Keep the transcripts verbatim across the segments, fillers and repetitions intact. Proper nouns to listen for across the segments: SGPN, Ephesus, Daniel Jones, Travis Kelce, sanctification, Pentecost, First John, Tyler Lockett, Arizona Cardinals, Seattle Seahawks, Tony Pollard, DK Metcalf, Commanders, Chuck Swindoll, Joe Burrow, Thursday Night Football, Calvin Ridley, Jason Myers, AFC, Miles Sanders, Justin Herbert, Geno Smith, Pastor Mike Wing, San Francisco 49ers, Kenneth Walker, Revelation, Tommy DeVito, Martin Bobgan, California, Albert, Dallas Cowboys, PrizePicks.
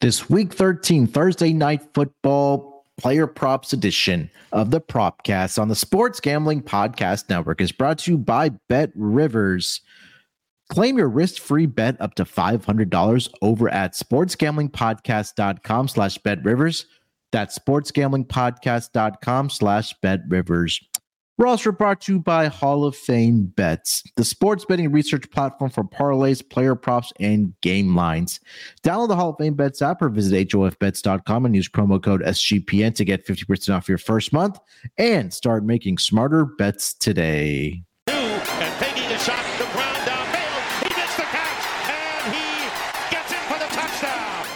This Week thirteen Thursday Night Football Player Props edition of the PropCast on the Sports Gambling Podcast Network is brought to you by Bet Rivers. Claim your risk-free bet up to five hundred dollars over at sportsgamblingpodcast.com slash betrivers. That's sportsgamblingpodcast.com slash betrivers. We're also brought to you by Hall of Fame Bets, the sports betting research platform for parlays, player props, and game lines. Download the Hall of Fame Bets app or visit H O F bets dot com and use promo code S G P N to get fifty percent off your first month and start making smarter bets today. And taking a shot to ground downfield. He missed the catch, and he gets in for the touchdown.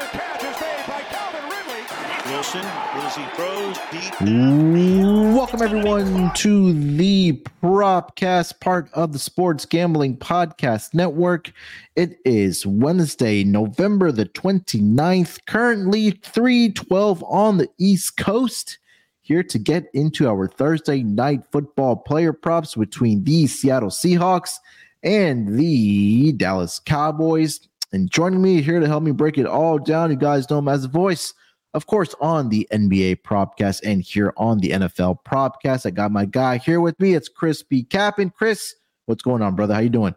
The catch is made by Calvin Ridley. Wilson, as he throws deep down. Welcome, everyone, to the PropCast, part of the Sports Gambling Podcast Network. It is Wednesday, November the twenty-ninth, currently three twelve on the East Coast. Here to get into our Thursday night football player props between the Seattle Seahawks and the Dallas Cowboys. And joining me here to help me break it all down, you guys know him as a voice, of course, on the N B A Propcast and here on the N F L Propcast. I got my guy here with me. It's Chris B. Cappin. Chris, what's going on, brother? How you doing?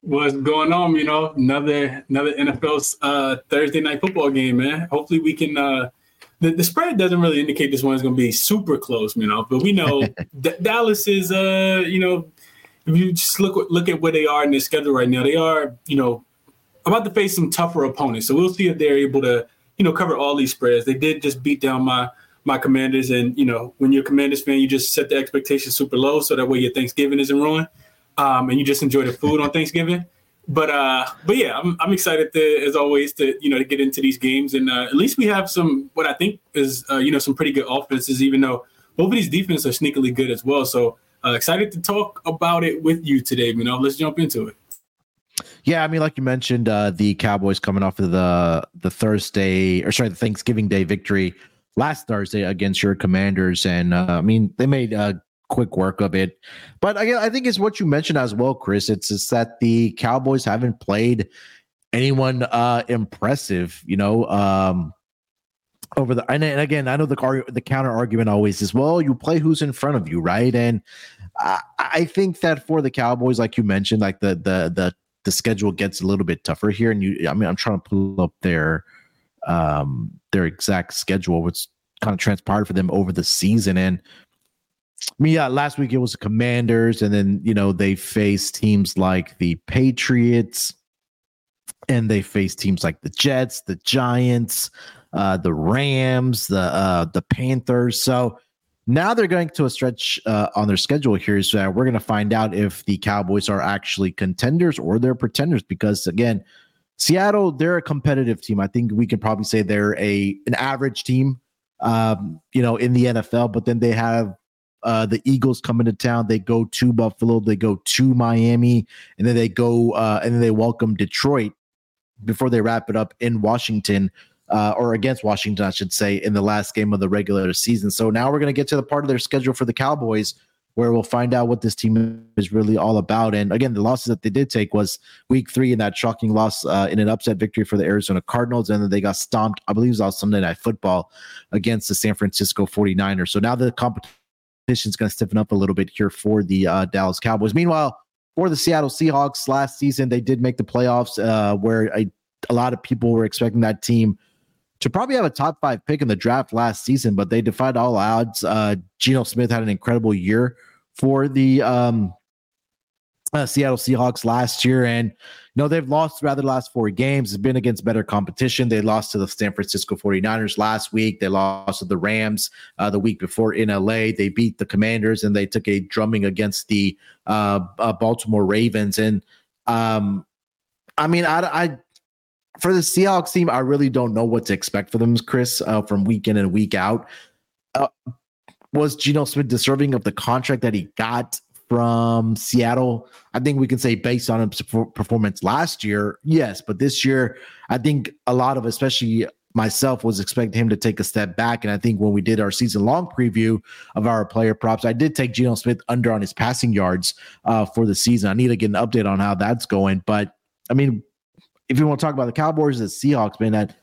What's going on? You know, another another N F L uh, Thursday night football game, man. Hopefully we can uh, – The, the spread doesn't really indicate this one's going to be super close, you know. But we know D- Dallas is, uh, you know, if you just look look at where they are in their schedule right now, they are, you know, about to face some tougher opponents. So we'll see if they're able to, you know, cover all these spreads. They did just beat down my my Commanders, and you know, when you're a Commanders fan, you just set the expectations super low so that way your Thanksgiving isn't ruined, um, and you just enjoy the food on Thanksgiving. But uh, but yeah, I'm I'm excited to, as always, to you know to get into these games, and uh, at least we have some what I think is uh, you know some pretty good offenses, even though both of these defenses are sneakily good as well. So uh, excited to talk about it with you today, you know. Let's jump into it. Yeah, I mean, like you mentioned, uh, the Cowboys coming off of the the Thursday or sorry the Thanksgiving Day victory last Thursday against your Commanders, and uh, I mean they made. Uh, quick work of it. But I, I think it's what you mentioned as well, Chris. It's, it's that the Cowboys haven't played anyone uh, impressive, you know, um, over the, and, and again, I know the, the counter argument always is, well, you play who's in front of you. Right. And I, I think that for the Cowboys, like you mentioned, like the, the, the, the schedule gets a little bit tougher here. And you, I mean, I'm trying to pull up their, um, their exact schedule, what's kind of transpired for them over the season. And, I mean, yeah, last week it was the Commanders, and then, you know, they faced teams like the Patriots, and they faced teams like the Jets, the Giants, uh, the Rams, the uh, the Panthers. So now they're going to a stretch uh, on their schedule here, so we're going to find out if the Cowboys are actually contenders or they're pretenders, because, again, Seattle, they're a competitive team. I think we can probably say they're a an average team, um, you know, in the N F L, but then they have Uh, the Eagles come into town. They go to Buffalo. They go to Miami, and then they go uh, and then they welcome Detroit before they wrap it up in Washington uh, or against Washington, I should say, in the last game of the regular season. So now we're going to get to the part of their schedule for the Cowboys where we'll find out what this team is really all about. And again, the losses that they did take was week three in that shocking loss uh, in an upset victory for the Arizona Cardinals. And then they got stomped, I believe it was on Sunday Night Football against the San Francisco forty-niners. So now the competition is going to stiffen up a little bit here for the uh, Dallas Cowboys. Meanwhile, for the Seattle Seahawks, last season they did make the playoffs uh, where I, a lot of people were expecting that team to probably have a top five pick in the draft last season, but they defied all odds. Uh, Geno Smith had an incredible year for the um, uh, Seattle Seahawks last year, and you know, they've lost rather the last four games. It's been against better competition. They lost to the San Francisco forty-niners last week. They lost to the Rams uh, the week before in L A. They beat the Commanders, and they took a drumming against the uh, uh, Baltimore Ravens. And um, I mean, I, I for the Seahawks team, I really don't know what to expect for them, Chris, uh, from week in and week out. Uh, was Geno Smith deserving of the contract that he got from Seattle? I think we can say based on his performance last year, yes. But this year, I think a lot of, especially myself, was expecting him to take a step back. And I think when we did our season-long preview of our player props, I did take Geno Smith under on his passing yards uh, for the season. I need to get an update on how that's going. But, I mean, if you want to talk about the Cowboys, the Seahawks, man, that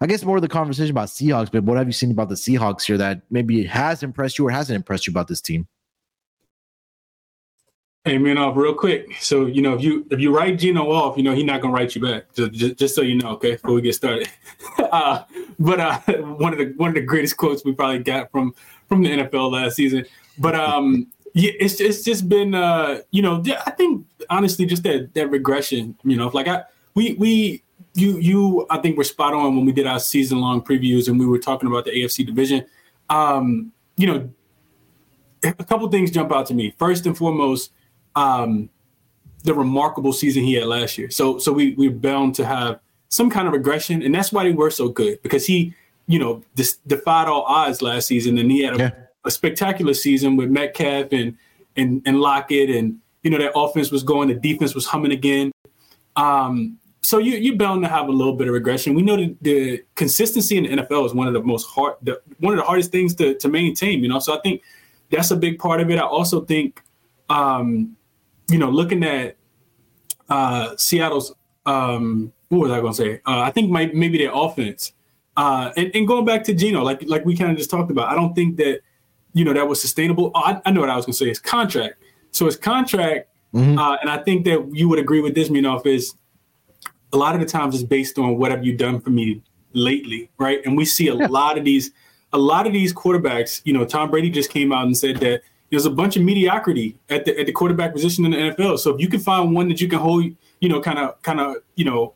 I guess more of the conversation about Seahawks, but what have you seen about the Seahawks here that maybe has impressed you or hasn't impressed you about this team? Hey, man, off real quick. So, you know, if you if you write Geno off, you know, he's not going to write you back. Just, just, just so you know, okay, before we get started. uh, but uh, one of the one of the greatest quotes we probably got from from the N F L last season. But um, yeah, it's it's just been, uh, you know, I think honestly just that that regression. You know, like I we we you you I think we're spot on when we did our season long previews and we were talking about the A F C division. Um, you know, a couple things jump out to me. First and foremost, um, the remarkable season he had last year. So so we we're bound to have some kind of regression, and that's why they were so good, because he, you know, dis- defied all odds last season, and he had a, yeah. a spectacular season with Metcalf and and and Lockett, and you know that offense was going, the defense was humming again. Um, so you you're bound to have a little bit of regression. We know that the consistency in the N F L is one of the most hard, the, one of the hardest things to to maintain. You know, so I think that's a big part of it. I also think, um, you know, looking at uh, Seattle's, um, what was I going to say? Uh, I think my, maybe their offense, uh, and, and going back to Geno, like like we kind of just talked about, I don't think that, you know, that was sustainable. Oh, I, I know what I was going to say. His contract. So his contract, mm-hmm. uh, and I think that you would agree with this, Minoff, is a lot of the times it's based on what have you done for me lately, right? And we see a yeah. lot of these, a lot of these quarterbacks. You know, Tom Brady just came out and said that there's a bunch of mediocrity at the at the quarterback position in the N F L. So if you can find one that you can hold, you know, kind of, kind of, you know,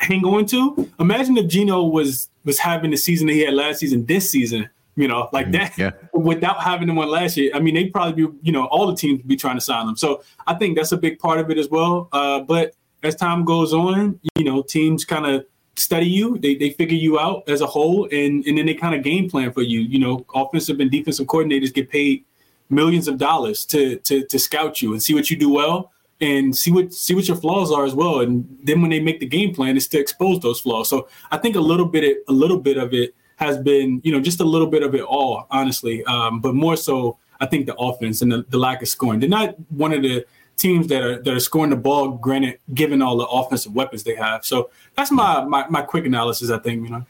hang on to. Imagine if Geno was was having the season that he had last season, this season, you know, like that, yeah. without having the one last year. I mean, they'd probably be, you know, all the teams would be trying to sign them. So I think that's a big part of it as well. Uh, but as time goes on, you know, teams kind of study you. They they figure you out as a whole, and and then they kind of game plan for you. You know, offensive and defensive coordinators get paid millions of dollars to to to scout you and see what you do well and see what see what your flaws are as well. And then when they make the game plan, it's to expose those flaws. So I think a little bit a little bit of it has been, you know, just a little bit of it all, honestly. Um, but more so, I think the offense and the, the lack of scoring. They're not one of the teams that are that are scoring the ball, granted, given all the offensive weapons they have. So that's my my, my quick analysis, I think, you know.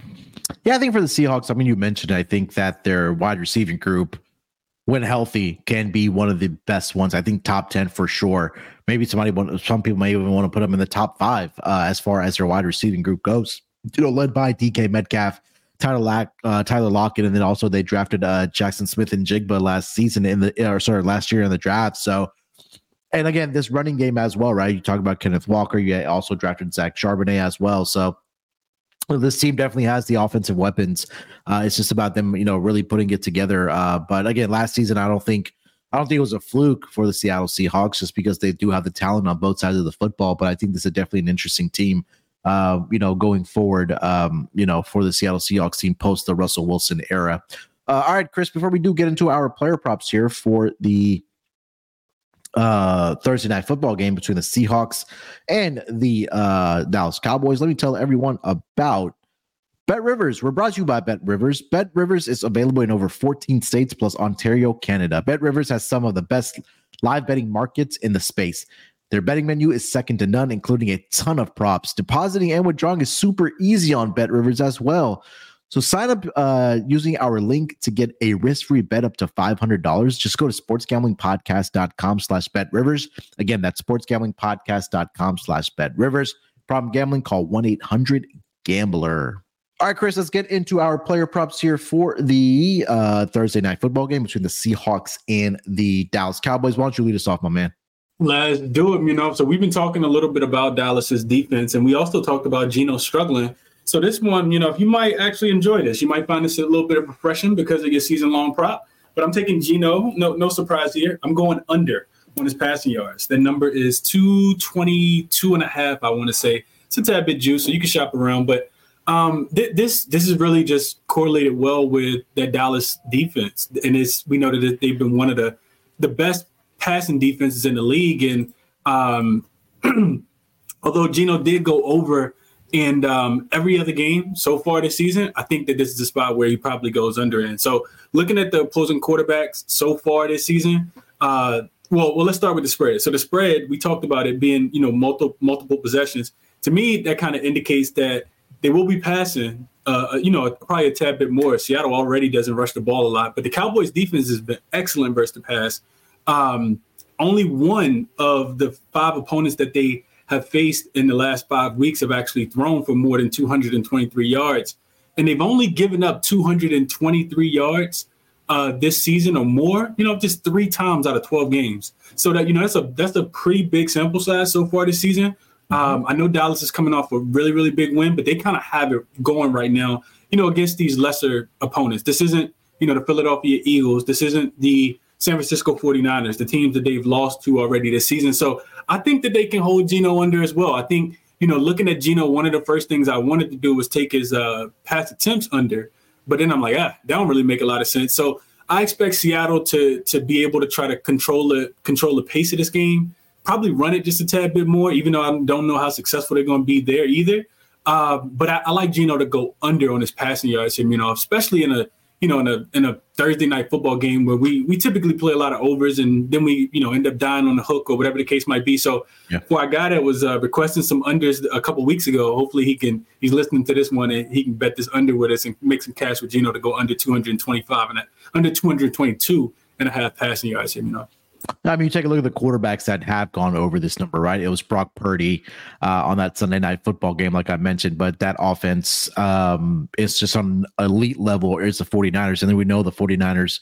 Yeah, I think for the Seahawks, I mean, you mentioned, I think that their wide receiving group, when healthy, can be one of the best ones. I think top ten for sure. Maybe somebody, want, some people may even want to put them in the top five uh, as far as their wide receiving group goes. You know, led by D K Metcalf, Tyler Lock, uh, Tyler Lockett, and then also they drafted uh, Jaxon Smith-Njigba last season in the or sorry last year in the draft. So, and again, this running game as well, right? You talk about Kenneth Walker. You also drafted Zach Charbonnet as well. So, well, this team definitely has the offensive weapons. Uh, it's just about them, you know, really putting it together. Uh, but again, last season, I don't think, I don't think it was a fluke for the Seattle Seahawks, just because they do have the talent on both sides of the football. But I think this is definitely an interesting team, uh, you know, going forward, um, you know, for the Seattle Seahawks team post the Russell Wilson era. Uh, all right, Chris, before we do get into our player props here for the uh Thursday night football game between the Seahawks and the uh Dallas Cowboys, let me tell everyone about Bet Rivers. We're brought to you by Bet Rivers. Bet Rivers is available in over fourteen states plus Ontario, Canada. Bet Rivers has some of the best live betting markets in the space. Their betting menu is second to none, including a ton of props. Depositing and withdrawing is super easy on Bet Rivers as well. So sign up uh, using our link to get a risk-free bet up to five hundred dollars. Just go to sportsgamblingpodcast.com slash betrivers. Again, that's sportsgamblingpodcast.com slash betrivers. Problem gambling, call one eight hundred gambler. All right, Chris, let's get into our player props here for the uh, Thursday night football game between the Seahawks and the Dallas Cowboys. Why don't you lead us off, my man? Let's do it, you know. So we've been talking a little bit about Dallas's defense, and we also talked about Geno struggling. So this one, you know, if you might actually enjoy this, you might find this a little bit of refreshing because of your season-long prop. But I'm taking Geno. No, no surprise here. I'm going under on his passing yards. The number is two twenty-two and a half, I want to say. It's a tad bit juice, so you can shop around. But um, th- this this is really just correlated well with that Dallas defense. And it's, we know that they've been one of the, the best passing defenses in the league. And um, although Geno did go over – and um, every other game so far this season, I think that this is the spot where he probably goes under in. So looking at the opposing quarterbacks so far this season, uh, well, well, let's start with the spread. So the spread, we talked about it being, you know, multiple multiple possessions. to me, that kind of indicates that they will be passing, uh, you know, probably a tad bit more. Seattle already doesn't rush the ball a lot, but the Cowboys' defense has been excellent versus the pass. Um, only one of the five opponents that they have faced in the last five weeks have actually thrown for more than two hundred twenty-three yards. And they've only given up two hundred twenty-three yards uh, this season or more, you know, just three times out of twelve games. So that, you know, that's a that's a pretty big sample size so far this season. Um, I know Dallas is coming off a really, really big win, but they kind of have it going right now, you know, against these lesser opponents. This isn't, you know, the Philadelphia Eagles. This isn't the San Francisco forty-niners, the teams that they've lost to already this season. So I think that they can hold Geno under as well. I think, you know, looking at Geno, one of the first things I wanted to do was take his uh, pass attempts under. But then I'm like, ah, that don't really make a lot of sense. So I expect Seattle to to be able to try to control the, control the pace of this game, probably run it just a tad bit more, even though I don't know how successful they're going to be there either. Uh, but I, I like Geno to go under on his passing yards here, you know, especially in a, you know, in a in a Thursday night football game where we we typically play a lot of overs and then we, you know, end up dying on the hook or whatever the case might be. So yeah. for a guy that was uh, requesting some unders a couple weeks ago, hopefully he can, he's listening to this one and he can bet this under with us and make some cash with Geno to go under two hundred twenty-five and under two hundred twenty-two and a half passing yards here, you know. I mean, you take a look at the quarterbacks that have gone over this number, right? It was Brock Purdy uh, on that Sunday night football game, like I mentioned, but that offense um, is just on elite level. It's the forty-niners. And then we know the forty-niners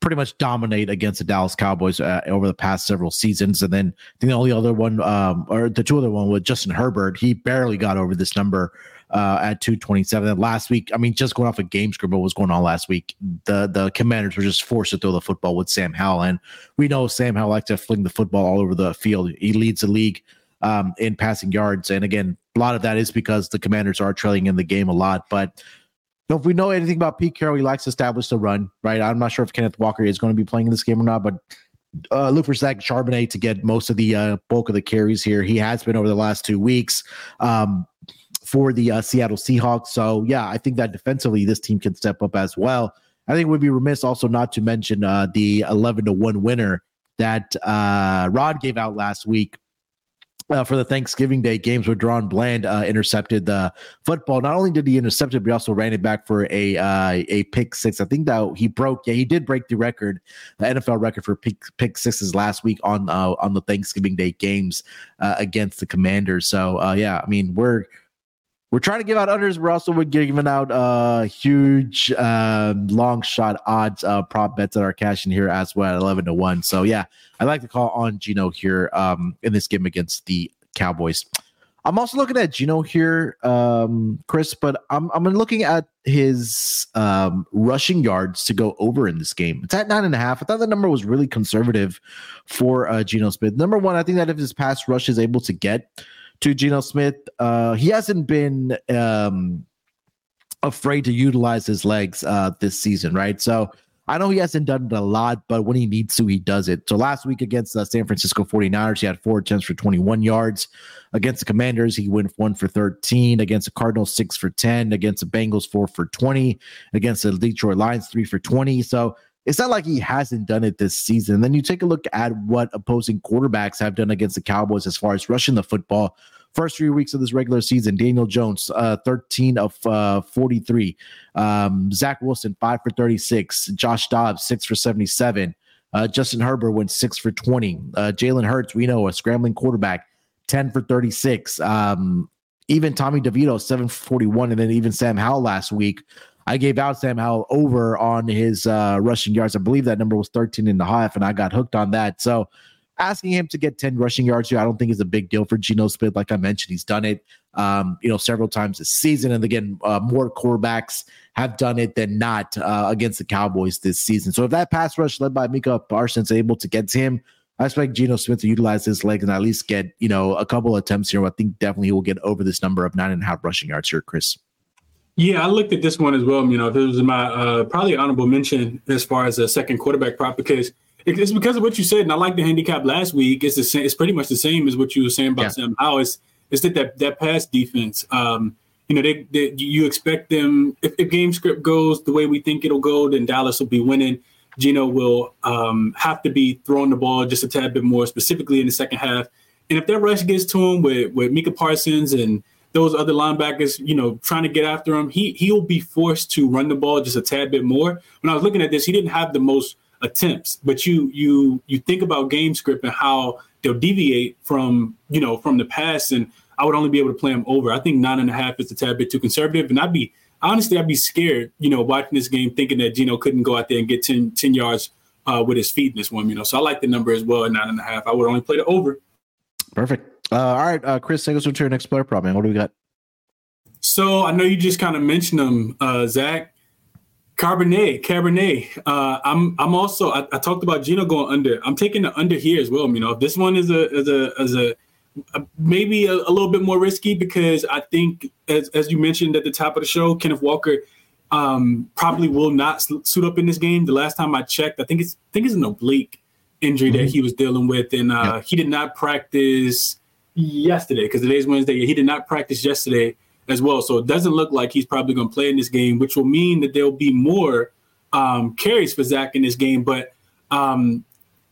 pretty much dominate against the Dallas Cowboys uh, over the past several seasons. And then I think the only other one, um, or the two other one was Justin Herbert. He barely got over this number uh, at two twenty-seven. And last week, I mean, just going off a game script, what was going on last week, the, the Commanders were just forced to throw the football with Sam Howell. And we know Sam Howell likes to fling the football all over the field. He leads the league um, in passing yards. And again, a lot of that is because the Commanders are trailing in the game a lot, but now, if we know anything about Pete Carroll, he likes to establish the run, right? I'm not sure if Kenneth Walker is going to be playing in this game or not, but uh, look for Zach Charbonnet to get most of the uh, bulk of the carries here. He has been over the last two weeks um, for the uh, Seattle Seahawks. So, yeah, I think that defensively this team can step up as well. I think it would be remiss also not to mention uh, the eleven to one winner that uh, Rod gave out last week. Uh, for the Thanksgiving Day games where Daron Bland uh, intercepted the football. Not only did he intercept it, but he also ran it back for a uh, a pick six. I think that he broke, yeah, he did break the record, the N F L record for pick, pick sixes last week on uh, on the Thanksgiving Day games uh, against the Commanders. So, uh, yeah, I mean, we're we're trying to give out unders. We're also giving out uh, huge uh, long shot odds uh, prop bets that are cashing here as well at eleven to one. So, yeah. I like to call on Geno here um, in this game against the Cowboys. I'm also looking at Geno here, um, Chris, but I'm I'm looking at his um, rushing yards to go over in this game. It's at nine and a half. I thought the number was really conservative for uh, Geno Smith. Number one, I think that if his pass rush is able to get to Geno Smith, uh, he hasn't been um, afraid to utilize his legs uh, this season, right? So I know he hasn't done it a lot, but when he needs to, he does it. So last week against the San Francisco forty-niners, he had four attempts for twenty-one yards. Against the Commanders, he went one for thirteen. Against the Cardinals, six for ten. Against the Bengals, four for twenty. Against the Detroit Lions, three for twenty. So it's not like he hasn't done it this season. Then you take a look at what opposing quarterbacks have done against the Cowboys as far as rushing the football. First three weeks of this regular season, Daniel Jones, uh, thirteen of forty-three. Um, Zach Wilson, five for thirty-six. Josh Dobbs, six for seventy-seven. Uh, Justin Herbert went six for twenty. Uh, Jalen Hurts, we know, a scrambling quarterback, ten for thirty-six. Um, even Tommy DeVito, seven for forty-one. And then even Sam Howell last week. I gave out Sam Howell over on his uh, rushing yards. I believe that number was thirteen and a half, and I got hooked on that. So, asking him to get ten rushing yards here, I don't think is a big deal for Geno Smith. Like I mentioned, he's done it, um, you know, several times this season. And again, uh, more quarterbacks have done it than not uh, against the Cowboys this season. So if that pass rush led by Micah Parsons is able to get to him, I expect Geno Smith to utilize his legs and at least get, you know, a couple attempts here. I think definitely he will get over this number of nine and a half rushing yards here, Chris. Yeah, I looked at this one as well. You know, it was my uh, probably honorable mention as far as a second quarterback prop because it's because of what you said, and I like the handicap last week. It's the same, it's pretty much the same as what you were saying about yeah. Sam Howell. It's, it's that, that that pass defense. Um, you know, they, they you expect them if, if game script goes the way we think it'll go, then Dallas will be winning. Geno will um, have to be throwing the ball just a tad bit more, specifically in the second half. And if that rush gets to him with, with Micah Parsons and those other linebackers, you know, trying to get after him, he, he'll be forced to run the ball just a tad bit more. When I was looking at this, he didn't have the most attempts, but you you you think about game script and how they'll deviate from, you know, from the pass, and I would only be able to play him over. I think nine and a half is a tad bit too conservative, and I'd be honestly, I'd be scared, you know, watching this game thinking that Geno couldn't go out there and get ten, ten yards uh, with his feet in this one, you know. So I like the number as well at nine and a half. I would only play the over. Perfect. Uh, all right, uh, Chris, take us to your next player prop, man. What do we got? So I know you just kind of mentioned him, uh, Zach. Charbonnet, Cabernet. Uh, I'm I'm also I, I talked about Geno going under. I'm taking the under here as well. You know, this one is a is a is a, a maybe a, a little bit more risky because I think as as you mentioned at the top of the show, Kenneth Walker um, probably will not suit up in this game. The last time I checked, I think it's I think it's an oblique injury mm-hmm. that he was dealing with, and uh, yeah. he did not practice yesterday because today's Wednesday. He did not practice yesterday as well. So it doesn't look like he's probably going to play in this game, which will mean that there'll be more um, carries for Zach in this game. But um,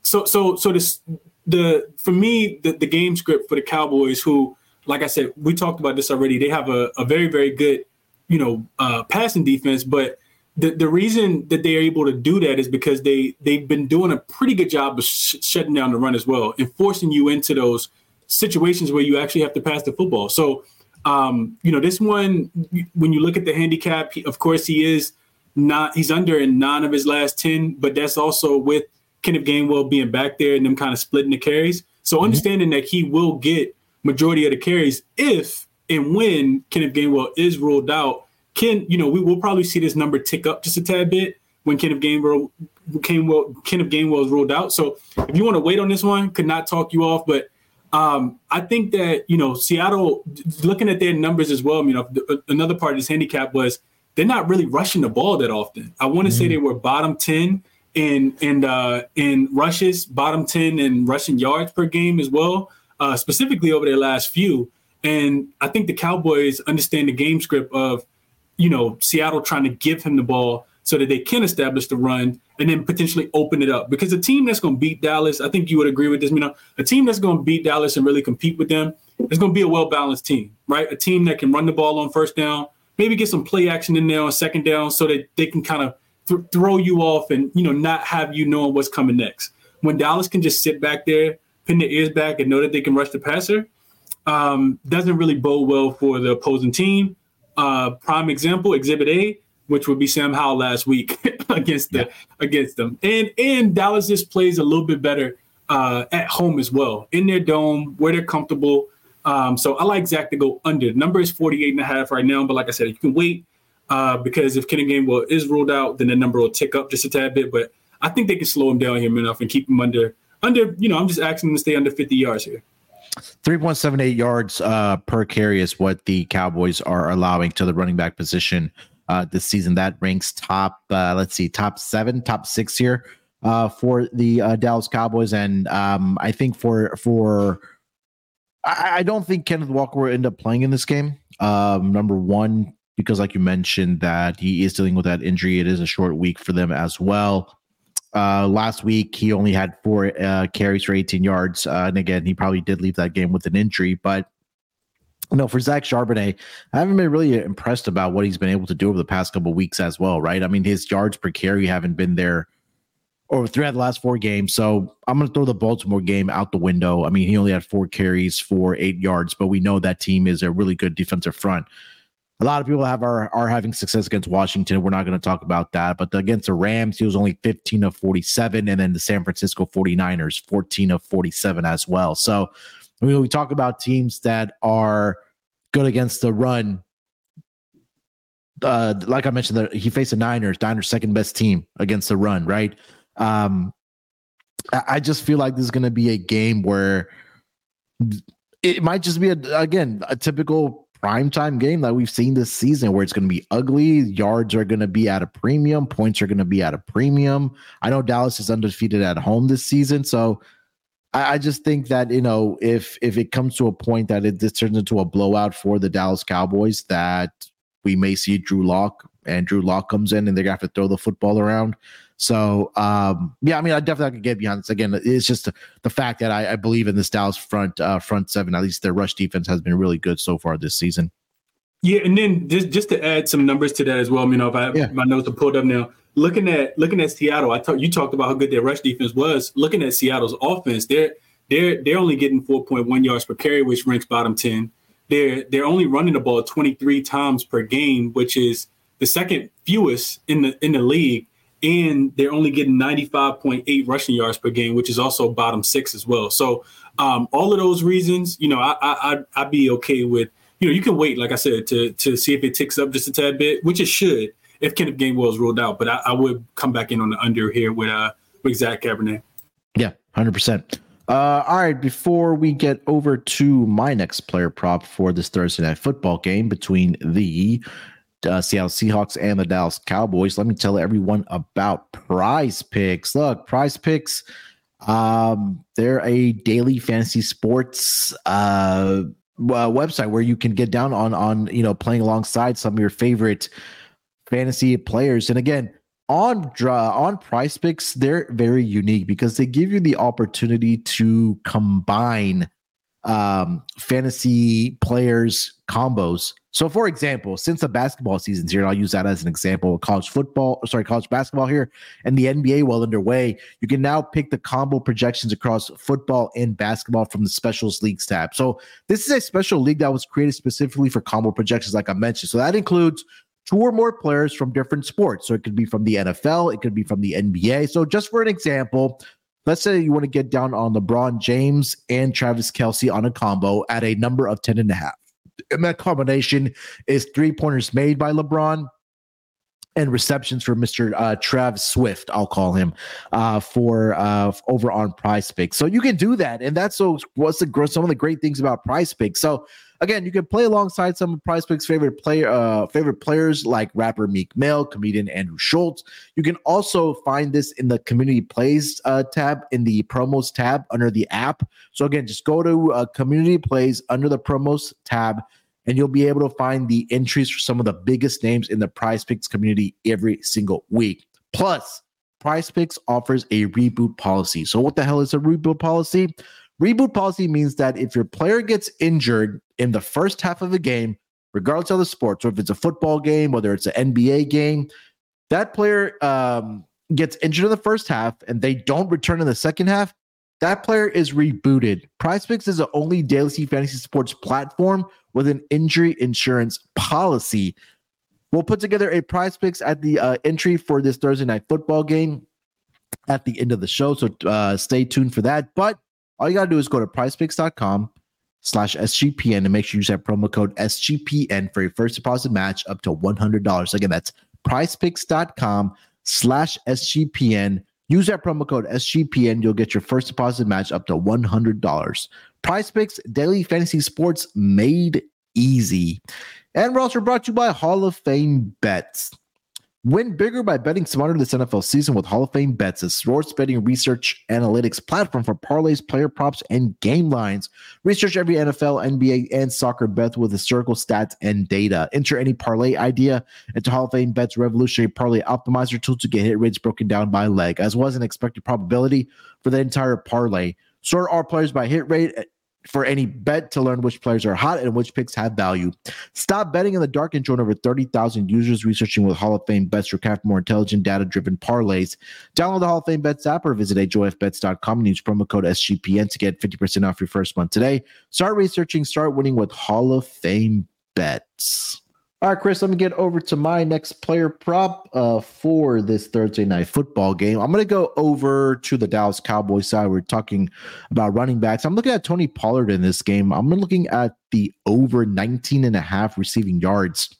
so so so this the for me, the, the game script for the Cowboys, who, like I said, we talked about this already. They have a, a very, very good, you know, uh, passing defense. But the, the reason that they are able to do that is because they they've been doing a pretty good job of sh- shutting down the run as well and forcing you into those situations where you actually have to pass the football. So Um, you know, this one, when you look at the handicap, he, of course, he is not, he's under in nine of his last ten, but that's also with Kenneth Gainwell being back there and them kind of splitting the carries. So mm-hmm. understanding that he will get majority of the carries if and when Kenneth Gainwell is ruled out, can, you know, we will probably see this number tick up just a tad bit when Kenneth Gainwell, Gainwell, Kenneth Gainwell is ruled out. So if you want to wait on this one, could not talk you off, but Um, I think that, you know, Seattle, looking at their numbers as well, you know, another part of this handicap was they're not really rushing the ball that often. I want to mm-hmm. say they were bottom ten in in, uh, in rushes, bottom ten in rushing yards per game as well, uh, specifically over their last few. And I think the Cowboys understand the game script of, you know, Seattle trying to give him the ball so that they can establish the run and then potentially open it up. Because a team that's going to beat Dallas, I think you would agree with this, you know, a team that's going to beat Dallas and really compete with them, it's going to be a well-balanced team, right? A team that can run the ball on first down, maybe get some play action in there on second down so that they can kind of th- throw you off and, you know, not have you knowing what's coming next. When Dallas can just sit back there, pin their ears back and know that they can rush the passer, um, doesn't really bode well for the opposing team. Uh, prime example, Exhibit A, which would be Sam Howell last week against the yeah. against them. And and Dallas just plays a little bit better uh, at home as well, in their dome, where they're comfortable. Um, so I like Zach to go under. The number is forty-eight and a half right now, but like I said, you can wait uh, because if Kenneth Gainwell is ruled out, then the number will tick up just a tad bit. But I think they can slow him down here enough and keep him under, under. You know, I'm just asking him to stay under fifty yards here. three point seven eight yards uh, per carry is what the Cowboys are allowing to the running back position Uh, this season. That ranks top, uh, let's see, top seven, top six here uh, for the uh, Dallas Cowboys. And um, I think for, for I, I don't think Kenneth Walker will end up playing in this game. Um, number one, because like you mentioned that he is dealing with that injury. It is a short week for them as well. Uh, last week, he only had four uh, carries for eighteen yards. Uh, and again, he probably did leave that game with an injury, but no, for Zach Charbonnet, I haven't been really impressed about what he's been able to do over the past couple of weeks as well, right? I mean, his yards per carry haven't been there over three out of the last four games. So I'm going to throw the Baltimore game out the window. I mean, he only had four carries for eight yards, but we know that team is a really good defensive front. A lot of people have are, are having success against Washington. We're not going to talk about that. But against the Rams, he was only fifteen of forty-seven, and then the San Francisco forty-niners, fourteen of forty-seven as well. So I mean, when we talk about teams that are good against the run, uh, like I mentioned, the, he faced the Niners, Niners second best team against the run, right? Um, I, I just feel like this is going to be a game where it might just be, a, again, a typical primetime game that we've seen this season where it's going to be ugly. Yards are going to be at a premium. Points are going to be at a premium. I know Dallas is undefeated at home this season, so I just think that, you know, if if it comes to a point that it this turns into a blowout for the Dallas Cowboys, that we may see Drew Lock and Drew Lock comes in and they're going to have to throw the football around. So, um, yeah, I mean, I definitely could get beyond this. Again, it's just the fact that I, I believe in this Dallas front uh, front seven. At least their rush defense has been really good so far this season. Yeah, and then just, just to add some numbers to that as well. You know, if I yeah. my notes are pulled up now, looking at looking at Seattle, I talked you talked about how good their rush defense was. Looking at Seattle's offense, they're they're they're only getting four point one yards per carry, which ranks bottom ten. They're they're only running the ball twenty-three times per game, which is the second fewest in the in the league. And they're only getting ninety-five point eight rushing yards per game, which is also bottom six as well. So um, all of those reasons, you know, I, I, I'd, I'd be okay with, you know, you can wait, like I said, to to see if it ticks up just a tad bit, which it should if Kenneth Gainwell's ruled out. But I, I would come back in on the under here with, uh, with Zach Charbonnet. Yeah, one hundred percent. Uh, all right, before we get over to my next player prop for this Thursday Night Football game between the – Uh, Seattle Seahawks and the Dallas Cowboys. Let me tell everyone about Prize Picks. Look, Prize Picks, um, they're a daily fantasy sports uh, website where you can get down on, on, you know, playing alongside some of your favorite fantasy players. And again, on draw on Prize Picks, they're very unique because they give you the opportunity to combine um, fantasy players combos. So, for example, since the basketball season's here, and I'll use that as an example, college football, sorry, college basketball here, and the N B A well underway, you can now pick the combo projections across football and basketball from the Specials Leagues tab. So this is a special league that was created specifically for combo projections, like I mentioned. So that includes two or more players from different sports. So it could be from the N F L, it could be from the N B A. So just for an example, let's say you want to get down on LeBron James and Travis Kelce on a combo at a number of ten and a half. And that combination is three-pointers made by LeBron and receptions for Mister Uh, Travis Swift, I'll call him, uh, for uh, over on PrizePicks. So you can do that, and that's so what's the some of the great things about PrizePicks. So again, you can play alongside some of PrizePicks' favorite player uh, favorite players like rapper Meek Mill, comedian Andrew Schultz. You can also find this in the Community Plays uh, tab in the Promos tab under the app. So again, just go to uh, Community Plays under the Promos tab, and you'll be able to find the entries for some of the biggest names in the PrizePicks community every single week. Plus, PrizePicks offers a reboot policy. So what the hell is a reboot policy? Reboot policy means that if your player gets injured in the first half of a game, regardless of the sport, so if it's a football game, whether it's an N B A game, that player um, gets injured in the first half and they don't return in the second half, that player is rebooted. PrizePicks is the only daily fantasy sports platform with an injury insurance policy. We'll put together a PrizePicks at the uh, entry for this Thursday Night Football game at the end of the show, so uh, stay tuned for that. But all you got to do is go to PrizePicks dot com slash S G P N and make sure you use that promo code S G P N for your first deposit match up to one hundred dollars. Again, that's PrizePicks dot com slash S G P N. Use that promo code S G P N. You'll get your first deposit match up to one hundred dollars. PrizePicks, daily fantasy sports made easy. And we're also brought to you by Hall of Fame Bets. Win bigger by betting smarter this N F L season with Hall of Fame Bets, a sports betting research analytics platform for parlays, player props, and game lines. Research every N F L, N B A, and soccer bet with historical stats and data. Enter any parlay idea into Hall of Fame Bets' revolutionary parlay optimizer tool to get hit rates broken down by leg, as well as an expected probability for the entire parlay. Sort all players by hit rate for any bet to learn which players are hot and which picks have value. Stop betting in the dark and join over thirty thousand users researching with Hall of Fame Bets to craft more intelligent, data-driven parlays. Download the Hall of Fame Bets app or visit H O F bets dot com and use promo code S G P N to get fifty percent off your first month today. Start researching, start winning with Hall of Fame Bets. All right, Chris, let me get over to my next player prop uh, for this Thursday Night Football game. I'm going to go over to the Dallas Cowboys side. We're talking about running backs. I'm looking at Tony Pollard in this game. I'm looking at the over nineteen and a half receiving yards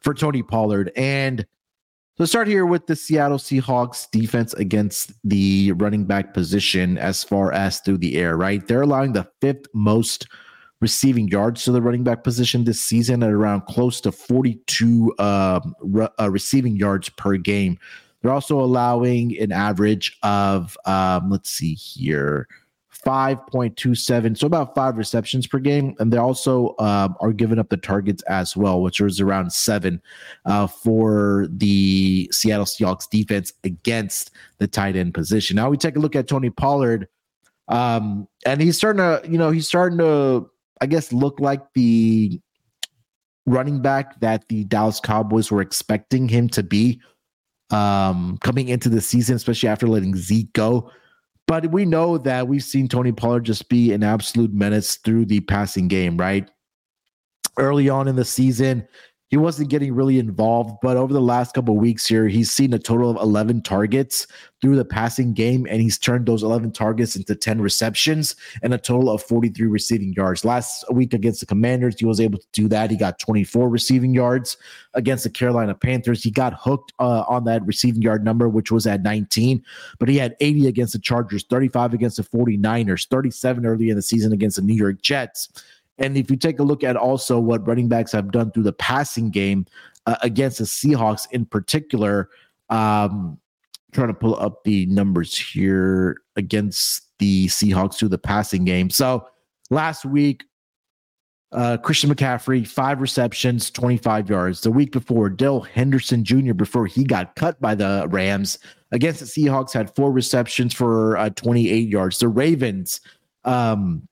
for Tony Pollard. And let's start here with the Seattle Seahawks defense against the running back position as far as through the air, right? They're allowing the fifth most receiving yards to the running back position this season at around close to forty-two uh, re- uh, receiving yards per game. They're also allowing an average of, um, let's see here, five point two seven, so about five receptions per game. And they also uh, are giving up the targets as well, which was around seven uh, for the Seattle Seahawks defense against the tight end position. Now we take a look at Tony Pollard, um, and he's starting to, you know, he's starting to, I guess, look like the running back that the Dallas Cowboys were expecting him to be um, coming into the season, especially after letting Zeke go. But we know that we've seen Tony Pollard just be an absolute menace through the passing game, right? Early on in the season, he wasn't getting really involved, but over the last couple of weeks here, he's seen a total of eleven targets through the passing game, and he's turned those eleven targets into ten receptions and a total of forty-three receiving yards. Last week against the Commanders, he was able to do that. He got twenty-four receiving yards. Against the Carolina Panthers, he got hooked uh, on that receiving yard number, which was at nineteen, but he had eighty against the Chargers, thirty-five against the 49ers, thirty-seven early in the season against the New York Jets. And if you take a look at also what running backs have done through the passing game uh, against the Seahawks in particular, um, trying to pull up the numbers here against the Seahawks through the passing game. So last week, uh, Christian McCaffrey, five receptions, twenty-five yards. The week before, Dale Henderson Junior, before he got cut by the Rams, against the Seahawks had four receptions for uh, twenty-eight yards. The Ravens, um,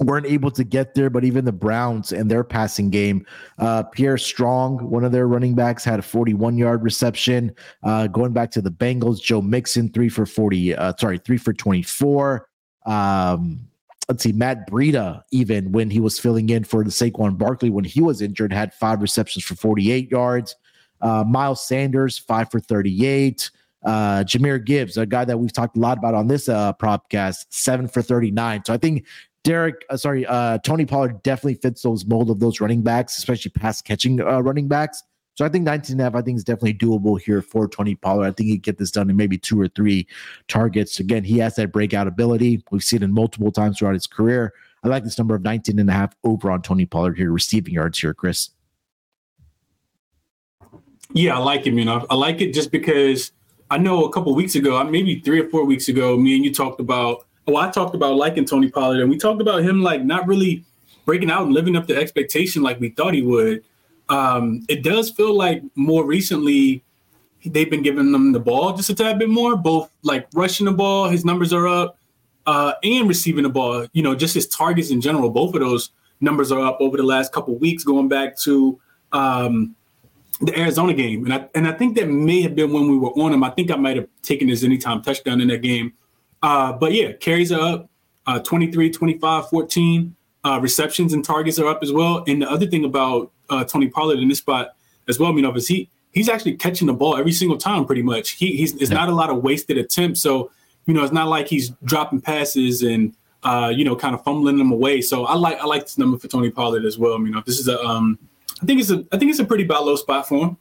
weren't able to get there, but even the Browns and their passing game, uh, Pierre Strong, one of their running backs, had a forty-one-yard reception. Uh, going back to the Bengals, Joe Mixon, three for forty, uh, sorry, three for twenty-four. Um, let's see, Matt Breida, even when he was filling in for the Saquon Barkley when he was injured, had five receptions for forty-eight yards. Uh, Miles Sanders, five for thirty-eight. Uh, Jahmyr Gibbs, a guy that we've talked a lot about on this uh, propcast, seven for thirty-nine. So I think Derek, uh, sorry, uh, Tony Pollard definitely fits those mold of those running backs, especially pass catching uh, running backs. So I think nineteen and a half, I think is definitely doable here for Tony Pollard. I think he'd get this done in maybe two or three targets. Again, he has that breakout ability. We've seen it multiple times throughout his career. I like this number of nineteen and a half over on Tony Pollard here, receiving yards here, Chris. Yeah, I like him, you know. I like it just because I know a couple weeks ago, maybe three or four weeks ago, me and you talked about Well, I talked about liking Tony Pollard, and we talked about him like not really breaking out and living up to expectation like we thought he would. Um, it does feel like more recently they've been giving him the ball just a tad bit more, both like rushing the ball, his numbers are up, uh, and receiving the ball. You know, just his targets in general, both of those numbers are up over the last couple of weeks, going back to um, the Arizona game. And I and I think that may have been when we were on him. I think I might have taken his anytime touchdown in that game. Uh, but, yeah, carries are up, uh, twenty-three, twenty-five, fourteen. Uh, receptions and targets are up as well. And the other thing about uh, Tony Pollard in this spot as well, I mean, is he he's actually catching the ball every single time pretty much. He he's It's not a lot of wasted attempts. So, you know, it's not like he's dropping passes and, uh, you know, kind of fumbling them away. So I like I like this number for Tony Pollard as well. I mean, this is a um, I think it's a I think it's a pretty about low spot for him.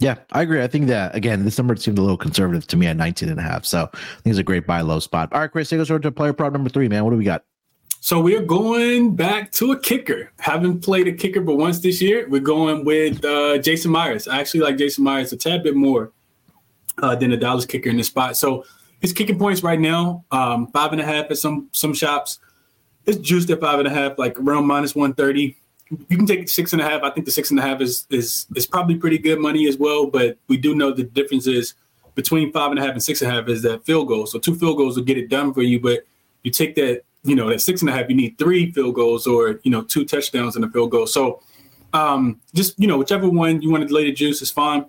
Yeah, I agree. I think that, again, this number seemed a little conservative to me at nineteen and a half. So I think it's a great buy low spot. All right, Chris, take us over to player prop number three, man. What do we got? So we're going back to a kicker. Haven't played a kicker but once this year. We're going with uh, Jason Myers. I actually like Jason Myers a tad bit more uh, than the Dallas kicker in this spot. So his kicking points right now, um, five and a half at some some shops. It's juiced at five and a half, like around minus one thirty. You can take six and a half. I think the six and a half is, is is probably pretty good money as well. But we do know the difference is between five and a half and six and a half is that field goal. So two field goals will get it done for you. But you take that, you know, that six and a half, you need three field goals or, you know, two touchdowns and a field goal. So um, just, you know, whichever one you want to lay the juice is fine.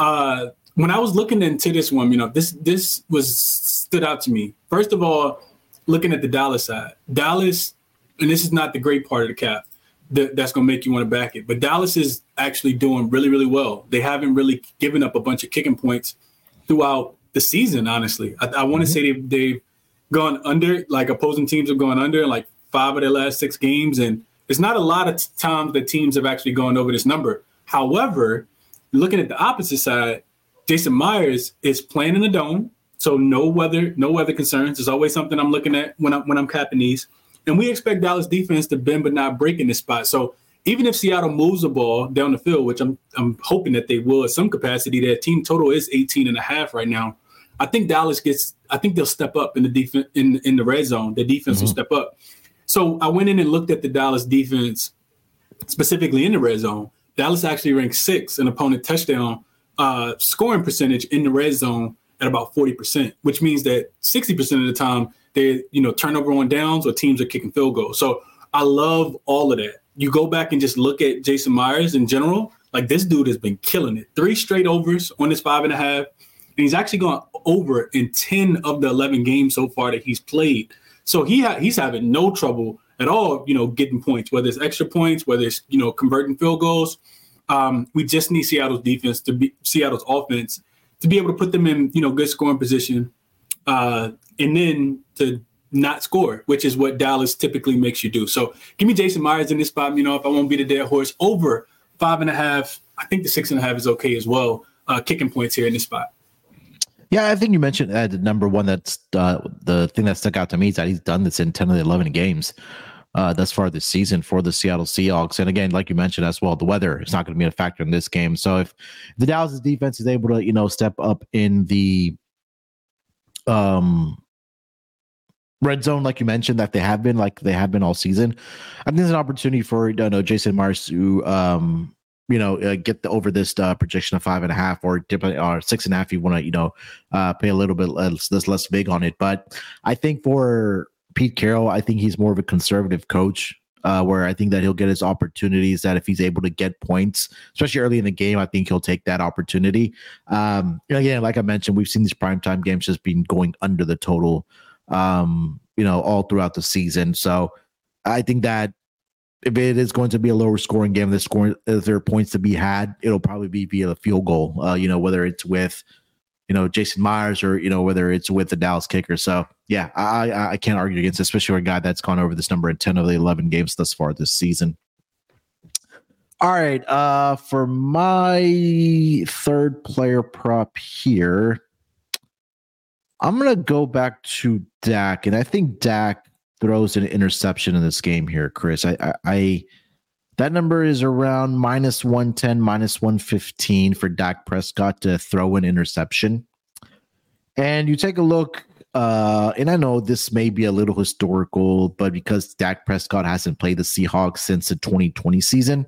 Uh, when I was looking into this one, you know, this this was stood out to me. First of all, looking at the Dallas side, Dallas, and this is not the great part of the cap. That's going to make you want to back it. But Dallas is actually doing really, really well. They haven't really given up a bunch of kicking points throughout the season, honestly. I, I want to mm-hmm. say they've, they've gone under, like opposing teams have gone under in like five of their last six games. And it's not a lot of times that teams have actually gone over this number. However, looking at the opposite side, Jason Myers is playing in the dome. So no weather, no weather concerns. There's always something I'm looking at when I'm, when I'm capping these. And we expect Dallas defense to bend but not break in this spot. So even if Seattle moves the ball down the field, which I'm I'm hoping that they will at some capacity, their team total is eighteen and a half right now. I think Dallas gets – I think they'll step up in the defense in, in the red zone. The defense mm-hmm. will step up. So I went in and looked at the Dallas defense specifically in the red zone. Dallas actually ranked sixth in opponent touchdown uh, scoring percentage in the red zone at about forty percent, which means that sixty percent of the time they, you know, turnover on downs or teams are kicking field goals. So I love all of that. You go back and just look at Jason Myers in general. Like, this dude has been killing it. Three straight overs on his five and a half. And he's actually gone over in ten of the eleven games so far that he's played. So he ha- he's having no trouble at all, you know, getting points, whether it's extra points, whether it's, you know, converting field goals. Um, we just need Seattle's defense to be Seattle's offense to be able to put them in, you know, good scoring position uh, and then to not score, which is what Dallas typically makes you do. So give me Jason Myers in this spot. You know, if I won't be the dead horse, over five and a half, I think the six and a half is okay as well. Uh, kicking points here in this spot. Yeah, I think you mentioned uh, the number one. That's uh, the thing that stuck out to me is that he's done this in ten of the eleven games uh, thus far this season for the Seattle Seahawks. And again, like you mentioned as well, the weather is not going to be a factor in this game. So if the Dallas defense is able to, you know, step up in the um, red zone, like you mentioned, that they have been, like they have been all season, I think there's an opportunity for you know Jason Myers to. Um, you know, uh, get the, over this uh, projection of five and a half or, or six and a half. You want to, you know, uh, pay a little bit less, less, less big on it. But I think for Pete Carroll, I think he's more of a conservative coach uh, where I think that he'll get his opportunities, that if he's able to get points, especially early in the game, I think he'll take that opportunity. Um, again, like I mentioned, we've seen these primetime games just been going under the total, um, you know, all throughout the season. So I think that, if it is going to be a lower scoring game, the scoring, if there are points to be had, it'll probably be via the field goal, uh, you know, whether it's with, you know, Jason Myers or, you know, whether it's with the Dallas kicker. So, yeah, I I can't argue against it, especially for a guy that's gone over this number in ten of the eleven games thus far this season. All right. Uh, for my third player prop here, I'm going to go back to Dak, and I think Dak throws an interception in this game here, Chris. I, I, I that number is around minus one ten, minus one fifteen for Dak Prescott to throw an interception. And you take a look, uh, and I know this may be a little historical, but because Dak Prescott hasn't played the Seahawks since the twenty twenty season,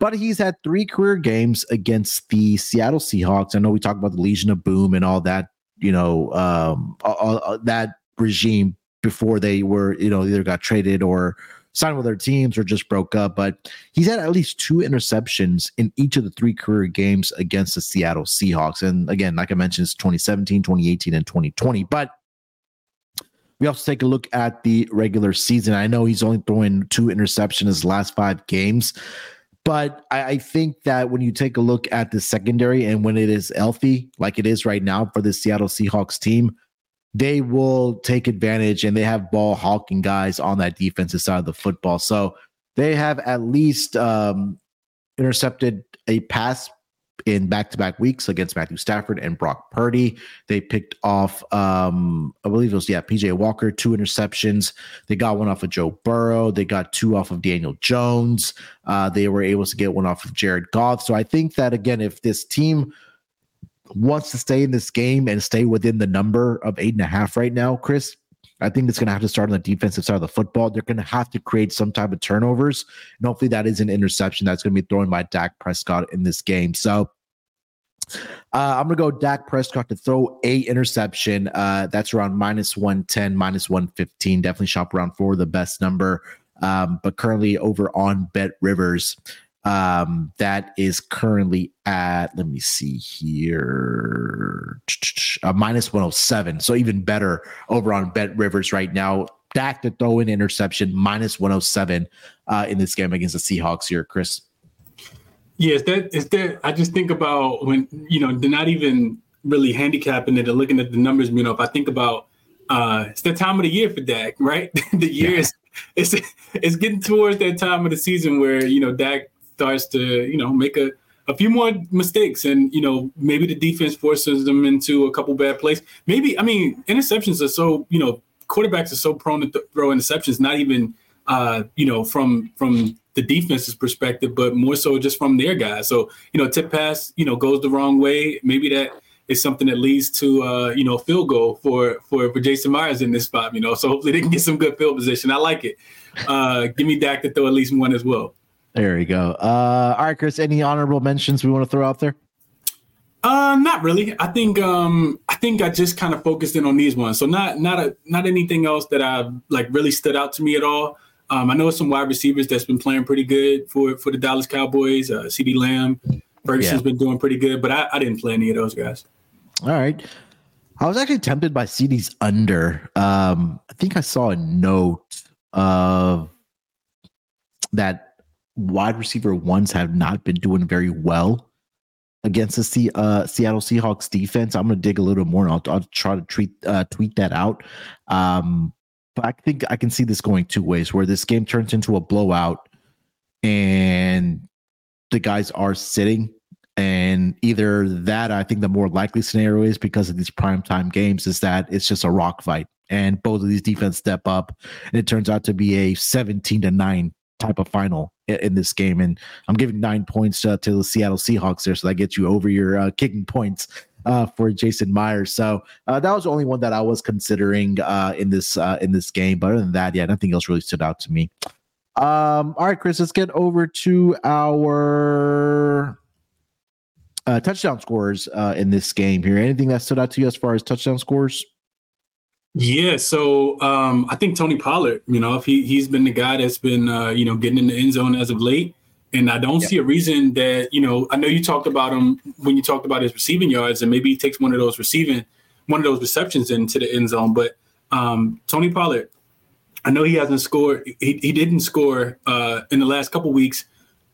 but he's had three career games against the Seattle Seahawks. I know we talk about the Legion of Boom and all that, you know, um, all, all that regime, before they were, you know, either got traded or signed with their teams or just broke up. But he's had at least two interceptions in each of the three career games against the Seattle Seahawks. And again, like I mentioned, it's twenty seventeen, twenty eighteen, and twenty twenty. But we also take a look at the regular season. I know he's only throwing two interceptions his last five games. But I, I think that when you take a look at the secondary and when it is healthy, like it is right now for the Seattle Seahawks team, they will take advantage, and they have ball hawking guys on that defensive side of the football. So they have at least um, intercepted a pass in back-to-back weeks against Matthew Stafford and Brock Purdy. They picked off, um, I believe it was, yeah, P J Walker, two interceptions. They got one off of Joe Burrow. They got two off of Daniel Jones. Uh, they were able to get one off of Jared Goff. So I think that, again, if this team wants to stay in this game and stay within the number of eight and a half right now, Chris, I think it's going to have to start on the defensive side of the football. They're going to have to create some type of turnovers, and hopefully that is an interception that's going to be thrown by Dak Prescott in this game. So uh, I'm going to go Dak Prescott to throw a interception. Uh, that's around minus one ten, minus one fifteen. Definitely shop around for the best number, um, but currently over on Bet Rivers. Um, that is currently at, let me see here, uh, minus one oh seven. So even better over on Bet Rivers right now. Dak to throw in interception, minus one oh seven uh, in this game against the Seahawks here, Chris. Yeah, is that, is that, I just think about when, you know, they're not even really handicapping it. They're looking at the numbers, you know, if I think about, uh, it's the time of the year for Dak, right? the year yeah. is, it's, it's getting towards that time of the season where, you know, Dak starts to, you know, make a, a few more mistakes. And, you know, maybe the defense forces them into a couple bad plays. Maybe, I mean, interceptions are so, you know, quarterbacks are so prone to th- throw interceptions, not even, uh, you know, from from the defense's perspective, but more so just from their guys. So, you know, tip pass, you know, goes the wrong way. Maybe that is something that leads to, uh, you know, field goal for, for, for Jason Myers in this spot, you know, so hopefully they can get some good field position. I like it. Uh, give me Dak to throw at least one as well. There we go. Uh, all right, Chris, any honorable mentions we want to throw out there? Uh, not really. I think um, I think I just kind of focused in on these ones. So not not a, not anything else that I like really stood out to me at all. Um, I know some wide receivers that's been playing pretty good for for the Dallas Cowboys. Uh, CeeDee Lamb, Ferguson's yeah. been doing pretty good, but I, I didn't play any of those guys. All right. I was actually tempted by CeeDee's under. Um, I think I saw a note of that wide receiver ones have not been doing very well against the C, uh, Seattle Seahawks defense. I'm going to dig a little more, and I'll, I'll try to tweet, uh, tweet that out. Um, but I think I can see this going two ways, where this game turns into a blowout and the guys are sitting. And either that, I think the more likely scenario is, because of these primetime games, is that it's just a rock fight and both of these defense step up, and it turns out to be a seventeen to nine type of final in this game. And I'm giving nine points uh, to the Seattle Seahawks there, so that gets you over your uh, kicking points uh, for Jason Myers. So uh, that was the only one that I was considering uh, in this uh, in this game. But other than that, yeah, nothing else really stood out to me. Um, all right, Chris, let's get over to our uh, touchdown scores uh, in this game here. Anything that stood out to you as far as touchdown scores? Yeah, so um, I think Tony Pollard, you know, if he, he's been the guy that's been, uh, you know, getting in the end zone as of late. And I don't yeah. see a reason that, you know, I know you talked about him when you talked about his receiving yards, and maybe he takes one of those receiving, one of those receptions into the end zone. But um, Tony Pollard, I know he hasn't scored. He, he didn't score uh, in the last couple of weeks.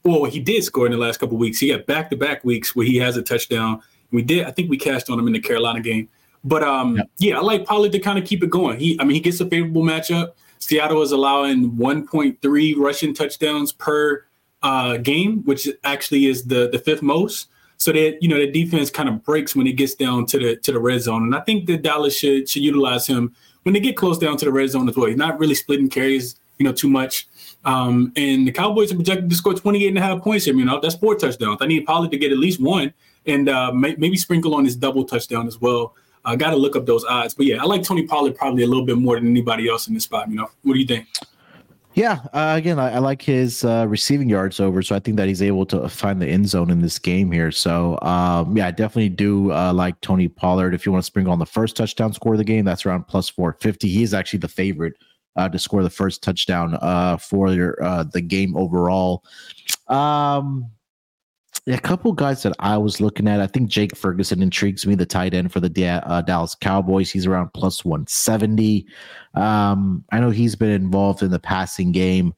Well, he did score in the last couple of weeks. He got back-to-back weeks where he has a touchdown. We did. I think we cashed on him in the Carolina game. But, um, yep. yeah, I like Pollard to kind of keep it going. He, I mean, he gets a favorable matchup. Seattle is allowing one point three rushing touchdowns per uh, game, which actually is the, the fifth most. So that, you know, the defense kind of breaks when it gets down to the to the red zone. And I think that Dallas should should utilize him when they get close down to the red zone as well. He's not really splitting carries, you know, too much. Um, and the Cowboys are projected to score twenty-eight and a half points here. You know, that's four touchdowns. I need Pollard to get at least one, and uh, may, maybe sprinkle on his double touchdown as well. I got to look up those odds. But, yeah, I like Tony Pollard probably a little bit more than anybody else in this spot. You know, what do you think? Yeah, uh, again, I, I like his uh, receiving yards over, so I think that he's able to find the end zone in this game here. So, um, yeah, I definitely do uh, like Tony Pollard. If you want to sprinkle on the first touchdown score of the game, that's around plus four fifty. He is actually the favorite uh, to score the first touchdown uh, for your, uh, the game overall. Um A couple guys that I was looking at, I think Jake Ferguson intrigues me, the tight end for the da- uh, Dallas Cowboys. He's around plus one seventy. Um, I know he's been involved in the passing game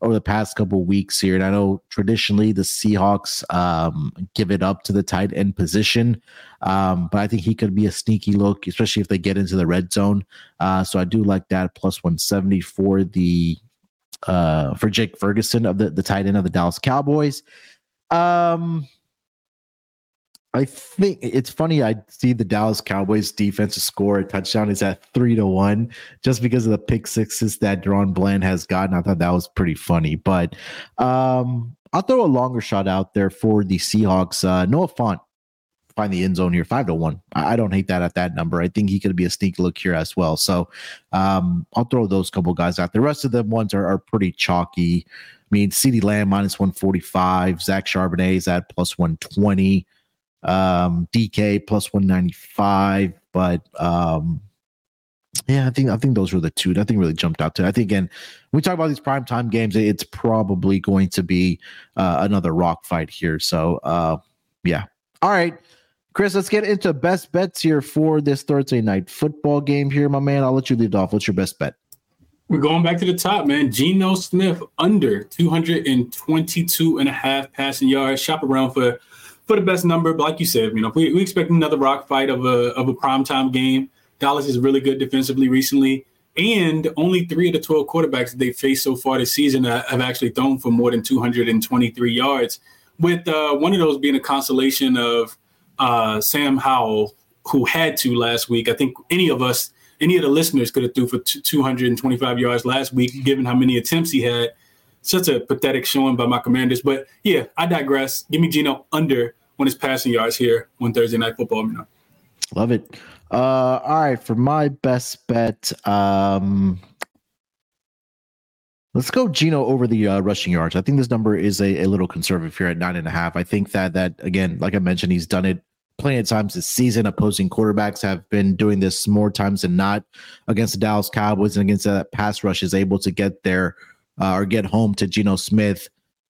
over the past couple weeks here, and I know traditionally the Seahawks um, give it up to the tight end position, um, but I think he could be a sneaky look, especially if they get into the red zone. Uh, so I do like that, plus one seventy for the uh, for Jake Ferguson, of the, the tight end of the Dallas Cowboys. Um, I think it's funny. I see the Dallas Cowboys defense to score a touchdown is at three to one, just because of the pick sixes that Daron Bland has gotten. I thought that was pretty funny, but um, I'll throw a longer shot out there for the Seahawks. Uh, Noah Fant find the end zone here, five to one. I, I don't hate that at that number. I think he could be a sneak look here as well. So um, I'll throw those couple guys out. The rest of the ones are, are pretty chalky. I mean, CeeDee Lamb minus one forty-five. Zach Charbonnet is at plus one twenty. Um, D K plus one ninety-five. But um, yeah, I think I think those were the two. Nothing really jumped out to. I think, again, when we talk about these primetime games, it's probably going to be uh, another rock fight here. So uh, yeah. All right, Chris, let's get into best bets here for this Thursday night football game here, my man. I'll let you lead off. What's your best bet? We're going back to the top, man. Geno Smith under two twenty-two and a half passing yards. Shop around for, for the best number. But like you said, you know, we, we expect another rock fight of a of a primetime game. Dallas is really good defensively recently, and only three of the twelve quarterbacks that they faced so far this season have actually thrown for more than two twenty-three yards, with uh, one of those being a consolation of uh, Sam Howell, who had to last week. I think any of us Any of the listeners could have threw for two twenty-five yards last week, given how many attempts he had. Such a pathetic showing by my Commanders. But, yeah, I digress. Give me Geno under on his passing yards here on Thursday Night Football. You know. Love it. Uh, all right, for my best bet, um, let's go Geno over the uh, rushing yards. I think this number is a, a little conservative here at nine and a half. I think that that again, like I mentioned, he's done it plenty of times this season. Opposing quarterbacks have been doing this more times than not against the Dallas Cowboys, and against that pass rush is able to get there uh, or get home to Geno Smith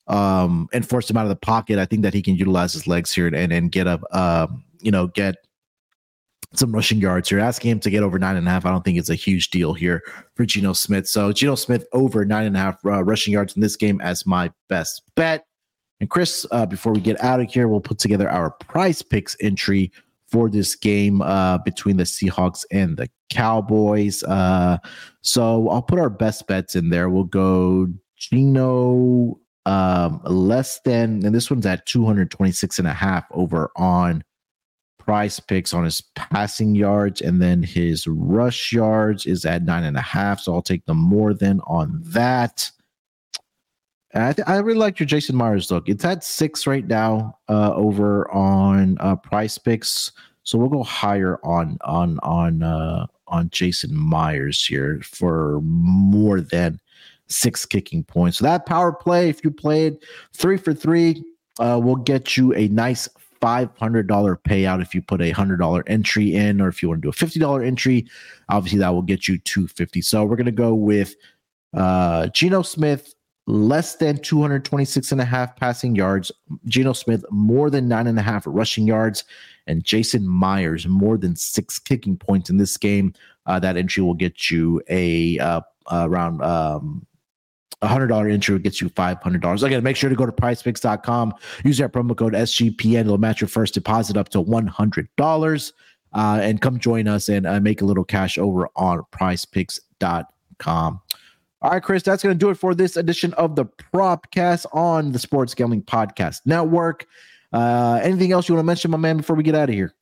um, and force him out of the pocket. I think that he can utilize his legs here and and get up, uh, you know, get. some rushing yards. You're asking him to get over nine and a half. I don't think it's a huge deal here for Geno Smith. So Geno Smith over nine and a half uh, rushing yards in this game as my best bet. And Chris, uh, before we get out of here, we'll put together our prize picks entry for this game uh, between the Seahawks and the Cowboys. Uh, so I'll put our best bets in there. We'll go Geno um, less than, and this one's at two twenty-six and a half over on Price picks on his passing yards, and then his rush yards is at nine and a half. So I'll take the more than on that. And I, th- I really like your Jason Myers look. It's at six right now uh, over on uh, Price picks. So we'll go higher on on on uh, on Jason Myers here for more than six kicking points. So that power play, if you played three for three, uh, will get you a nice five hundred dollars payout if you put a one hundred dollars entry in, or if you want to do a fifty dollars entry, obviously that will get you two hundred fifty dollars. So we're going to go with uh, Geno Smith less than two twenty-six and a half passing yards, Geno Smith more than nine and a half rushing yards, and Jason Myers more than six kicking points in this game. Uh, that entry will get you a uh, around um, one hundred dollars entry will get you five hundred dollars. Again, make sure to go to price picks dot com. Use our promo code S G P N. It'll match your first deposit up to one hundred dollars. Uh, and come join us and uh, make a little cash over on price picks dot com. All right, Chris, that's going to do it for this edition of the Propcast on the Sports Gambling Podcast Network. Uh, anything else you want to mention, my man, before we get out of here?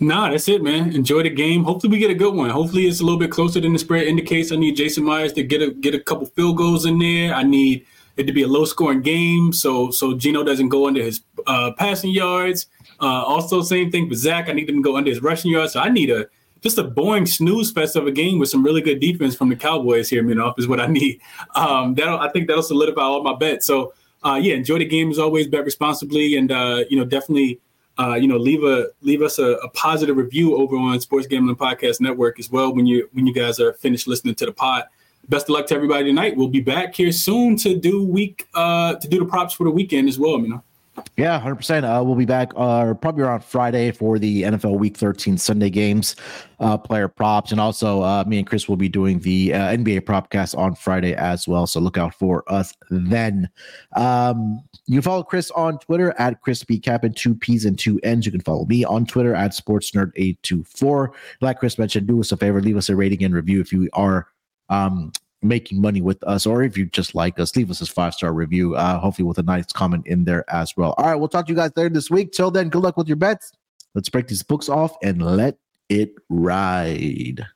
Nah, that's it, man. Enjoy the game. Hopefully we get a good one. Hopefully it's a little bit closer than the spread indicates. I need Jason Myers to get a get a couple field goals in there. I need it to be a low-scoring game so so Geno doesn't go under his uh, passing yards. Uh, also, same thing with Zach. I need him to go under his rushing yards. So I need a just a boring snooze fest of a game with some really good defense from the Cowboys here, Minoff, is what I need. Um, that'll I think that'll solidify all my bets. So, uh, yeah, enjoy the game as always. Bet responsibly and, uh, you know, definitely – Uh, you know, leave a leave us a, a positive review over on Sports Gambling Podcast Network as well when you when you guys are finished listening to the pod. Best of luck to everybody tonight. We'll be back here soon to do week uh, to do the props for the weekend as well. You know, yeah, hundred uh, percent. We'll be back uh, probably around Friday for the N F L Week thirteen Sunday games, uh, player props, and also uh, me and Chris will be doing the uh, N B A Propcast on Friday as well. So look out for us then. Um, You can follow Chris on Twitter at Chris B. Cappin, two P's and two N's. You can follow me on Twitter at Sports Nerd eight two four. Like Chris mentioned, do us a favor. Leave us a rating and review if you are um, making money with us, or if you just like us, leave us a five-star review, uh, hopefully with a nice comment in there as well. All right, we'll talk to you guys later this week. Till then, good luck with your bets. Let's break these books off and let it ride.